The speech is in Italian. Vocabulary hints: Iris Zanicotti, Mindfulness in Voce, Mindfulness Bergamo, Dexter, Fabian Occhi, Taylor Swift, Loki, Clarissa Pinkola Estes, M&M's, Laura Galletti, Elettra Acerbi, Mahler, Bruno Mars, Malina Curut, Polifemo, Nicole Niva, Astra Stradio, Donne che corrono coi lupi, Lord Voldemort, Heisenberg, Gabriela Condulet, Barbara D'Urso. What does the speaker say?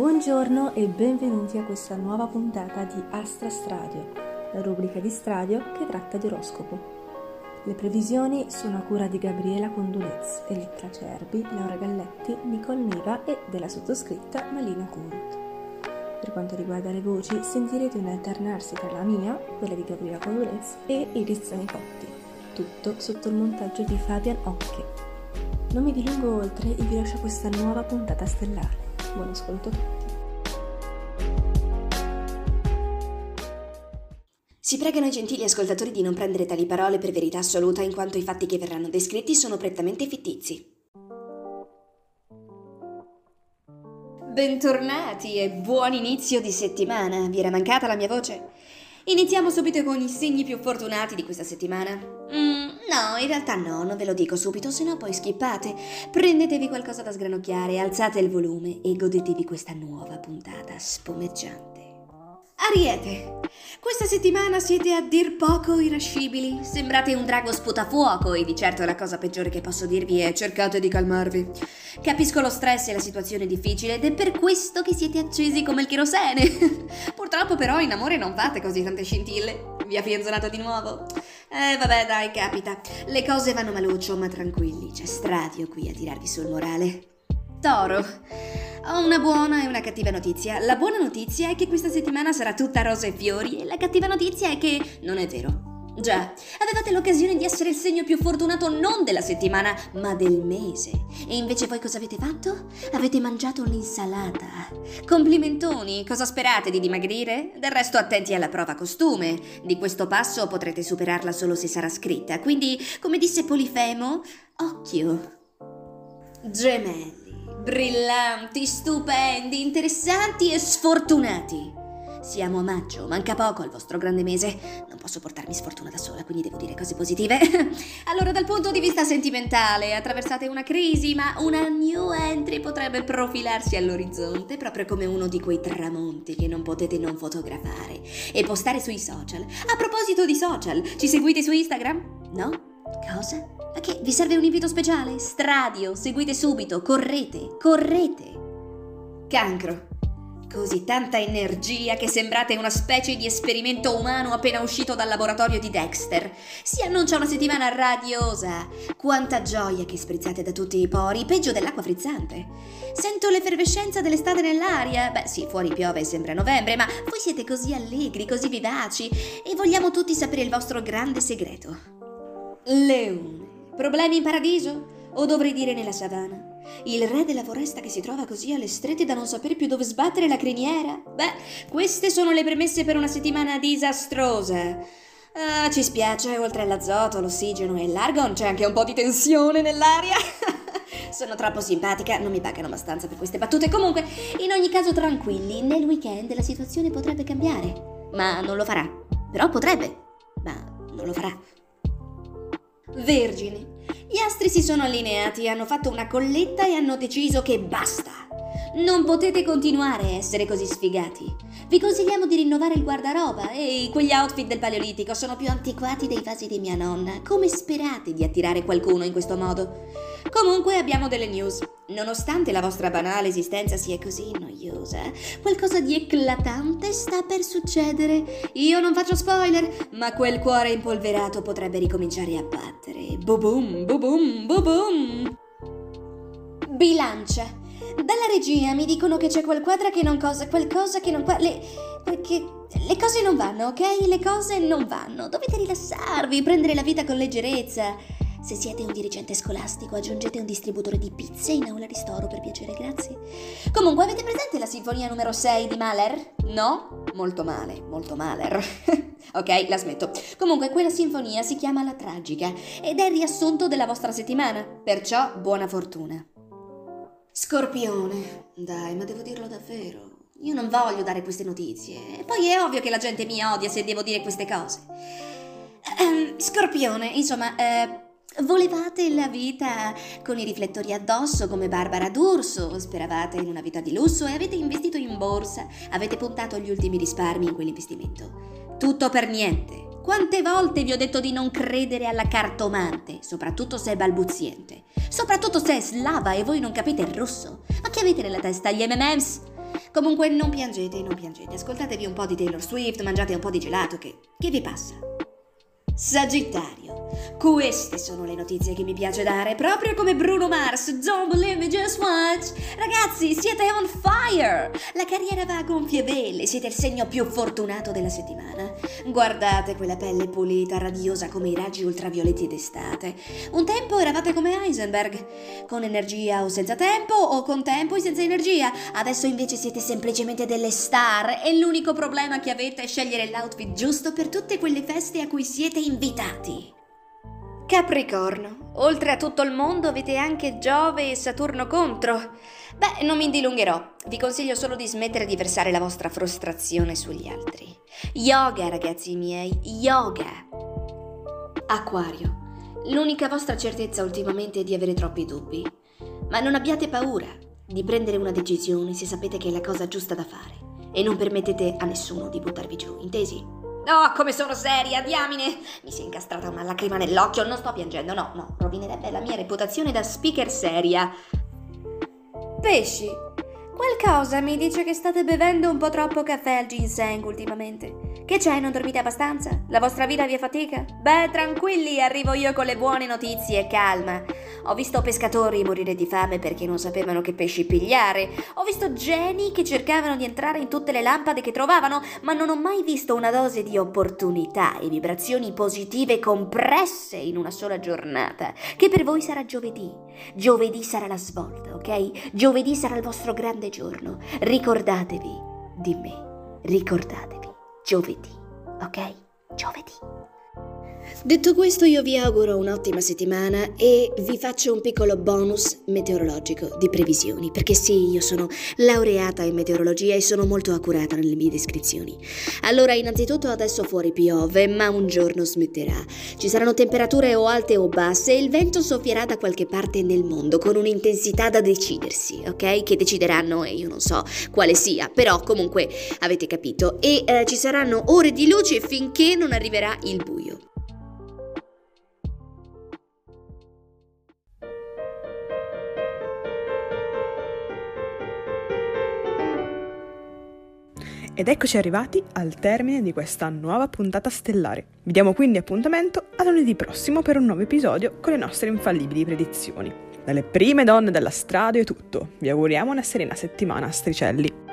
Buongiorno e benvenuti a questa nuova puntata di Astra Stradio, la rubrica di Stradio che tratta di oroscopo. Le previsioni sono a cura di Gabriela Condulet, Elettra Acerbi, Laura Galletti, Nicole Niva e della sottoscritta Malina Curut. Per quanto riguarda le voci, sentirete un alternarsi tra la mia, quella di Gabriela Condulet e Iris Zanicotti, tutto sotto il montaggio di Fabian Occhi. Non mi dilungo oltre e vi lascio questa nuova puntata stellare. Buon ascolto a tutti. Si pregano i gentili ascoltatori di non prendere tali parole per verità assoluta, in quanto i fatti che verranno descritti sono prettamente fittizi. Bentornati e buon inizio di settimana. Vi era mancata la mia voce? Iniziamo subito con i segni più fortunati di questa settimana. No, in realtà no, non ve lo dico subito, sennò poi skippate. Prendetevi qualcosa da sgranocchiare, alzate il volume e godetevi questa nuova puntata spumeggiante. Ariete, questa settimana siete a dir poco irascibili, sembrate un drago sputafuoco e di certo la cosa peggiore che posso dirvi è: cercate di calmarvi. Capisco lo stress e la situazione difficile ed è per questo che siete accesi come il cherosene. Purtroppo però in amore non fate così tante scintille. Vi ha fianzonato di nuovo? Vabbè dai, capita. Le cose vanno maluccio, ma tranquilli, c'è Stradio qui a tirarvi sul morale. Toro, ho una buona e una cattiva notizia. La buona notizia è che questa settimana sarà tutta rose e fiori e la cattiva notizia è che non è vero. Già, avevate l'occasione di essere il segno più fortunato non della settimana, ma del mese. E invece voi cosa avete fatto? Avete mangiato l'insalata. Complimentoni, cosa sperate di dimagrire? Del resto attenti alla prova costume. Di questo passo potrete superarla solo se sarà scritta. Quindi, come disse Polifemo, occhio. Gemelli, brillanti, stupendi, interessanti e sfortunati. Siamo a maggio, manca poco al vostro grande mese. Non posso portarmi sfortuna da sola, quindi devo dire cose positive. Allora, dal punto di vista sentimentale, attraversate una crisi, ma una new entry potrebbe profilarsi all'orizzonte, proprio come uno di quei tramonti che non potete non fotografare e postare sui social. A proposito di social, ci seguite su Instagram? No? Cosa? Che vi serve un invito speciale? Stradio, seguite subito, correte, correte! Cancro, così tanta energia che sembrate una specie di esperimento umano appena uscito dal laboratorio di Dexter. Si annuncia una settimana radiosa. Quanta gioia che sprizzate da tutti i pori, peggio dell'acqua frizzante. Sento l'effervescenza dell'estate nell'aria. Beh sì, fuori piove e sembra novembre, ma voi siete così allegri, così vivaci e vogliamo tutti sapere il vostro grande segreto. Leone, problemi in paradiso? O dovrei dire nella savana? Il re della foresta che si trova così alle strette da non saper più dove sbattere la criniera? Beh, queste sono le premesse per una settimana disastrosa. Ah, ci spiace, oltre all'azoto, l'ossigeno e l'argon c'è anche un po' di tensione nell'aria. Sono troppo simpatica, non mi pagano abbastanza per queste battute. Comunque, in ogni caso tranquilli, nel weekend la situazione potrebbe cambiare. Ma non lo farà. Però potrebbe, ma non lo farà. Vergine, gli astri si sono allineati, hanno fatto una colletta e hanno deciso che basta. Non potete continuare a essere così sfigati. Vi consigliamo di rinnovare il guardaroba e quegli outfit del Paleolitico sono più antiquati dei vasi di mia nonna. Come sperate di attirare qualcuno in questo modo? Comunque abbiamo delle news. Nonostante la vostra banale esistenza sia così noiosa, qualcosa di eclatante sta per succedere. Io non faccio spoiler, ma quel cuore impolverato potrebbe ricominciare a battere. Bo-boom, bo-boom, bo-boom. Bilancia, dalla regia mi dicono che c'è le cose non vanno, ok? Le cose non vanno. Dovete rilassarvi, prendere la vita con leggerezza. Se siete un dirigente scolastico, aggiungete un distributore di pizze in aula ristoro, per piacere, grazie. Comunque, avete presente la sinfonia numero 6 di Mahler? No? Molto male, molto Mahler. Ok, la smetto. Comunque, quella sinfonia si chiama La Tragica ed è il riassunto della vostra settimana, perciò buona fortuna. Scorpione, dai, ma devo dirlo davvero. Io non voglio dare queste notizie, e poi è ovvio che la gente mi odia se devo dire queste cose. Scorpione, insomma, volevate la vita con i riflettori addosso come Barbara D'Urso, speravate in una vita di lusso e avete investito in borsa, avete puntato gli ultimi risparmi in quell'investimento. Tutto per niente. Quante volte vi ho detto di non credere alla cartomante, soprattutto se è balbuziente, soprattutto se è slava e voi non capite il rosso? Ma che avete nella testa, gli M&M's? Comunque non piangete, ascoltatevi un po' di Taylor Swift, mangiate un po' di gelato, che vi passa? Sagittario, queste sono le notizie che mi piace dare, proprio come Bruno Mars, Don't Believe Me, Just Watch. Ragazzi, siete on fire! La carriera va a gonfie vele, siete il segno più fortunato della settimana. Guardate quella pelle pulita, radiosa come i raggi ultravioletti d'estate. Un tempo eravate come Heisenberg, con energia o senza tempo, o con tempo e senza energia. Adesso invece siete semplicemente delle star e l'unico problema che avete è scegliere l'outfit giusto per tutte quelle feste a cui siete invitati. Capricorno, oltre a tutto il mondo avete anche Giove e Saturno contro. Beh, non mi dilungherò, vi consiglio solo di smettere di versare la vostra frustrazione sugli altri. Yoga, ragazzi miei, yoga. Acquario, l'unica vostra certezza ultimamente è di avere troppi dubbi, ma non abbiate paura di prendere una decisione se sapete che è la cosa giusta da fare e non permettete a nessuno di buttarvi giù, intesi? No, come sono seria, diamine! Mi si è incastrata una lacrima nell'occhio, non sto piangendo, no, rovinerebbe la mia reputazione da speaker seria. Pesci, qualcosa mi dice che state bevendo un po' troppo caffè al ginseng ultimamente. Che c'è, non dormite abbastanza? La vostra vita vi è fatica? Beh, tranquilli, arrivo io con le buone notizie, calma. Ho visto pescatori morire di fame perché non sapevano che pesci pigliare. Ho visto geni che cercavano di entrare in tutte le lampade che trovavano, ma non ho mai visto una dose di opportunità e vibrazioni positive compresse in una sola giornata, che per voi sarà giovedì. Giovedì sarà la svolta, ok? Giovedì sarà il vostro grande giorno. Ricordatevi di me, ricordatevi. Giovedì, ok? Giovedì. Detto questo, io vi auguro un'ottima settimana e vi faccio un piccolo bonus meteorologico di previsioni, perché sì, io sono laureata in meteorologia e sono molto accurata nelle mie descrizioni. Allora, innanzitutto adesso fuori piove, ma un giorno smetterà. Ci saranno temperature o alte o basse e il vento soffierà da qualche parte nel mondo con un'intensità da decidersi, ok? Che decideranno e io non so quale sia, però comunque avete capito. E ci saranno ore di luce finché non arriverà il buio. Ed eccoci arrivati al termine di questa nuova puntata stellare. Vi diamo quindi appuntamento a lunedì prossimo per un nuovo episodio con le nostre infallibili predizioni. Dalle prime donne della Stradio è tutto. Vi auguriamo una serena settimana, Astricelli.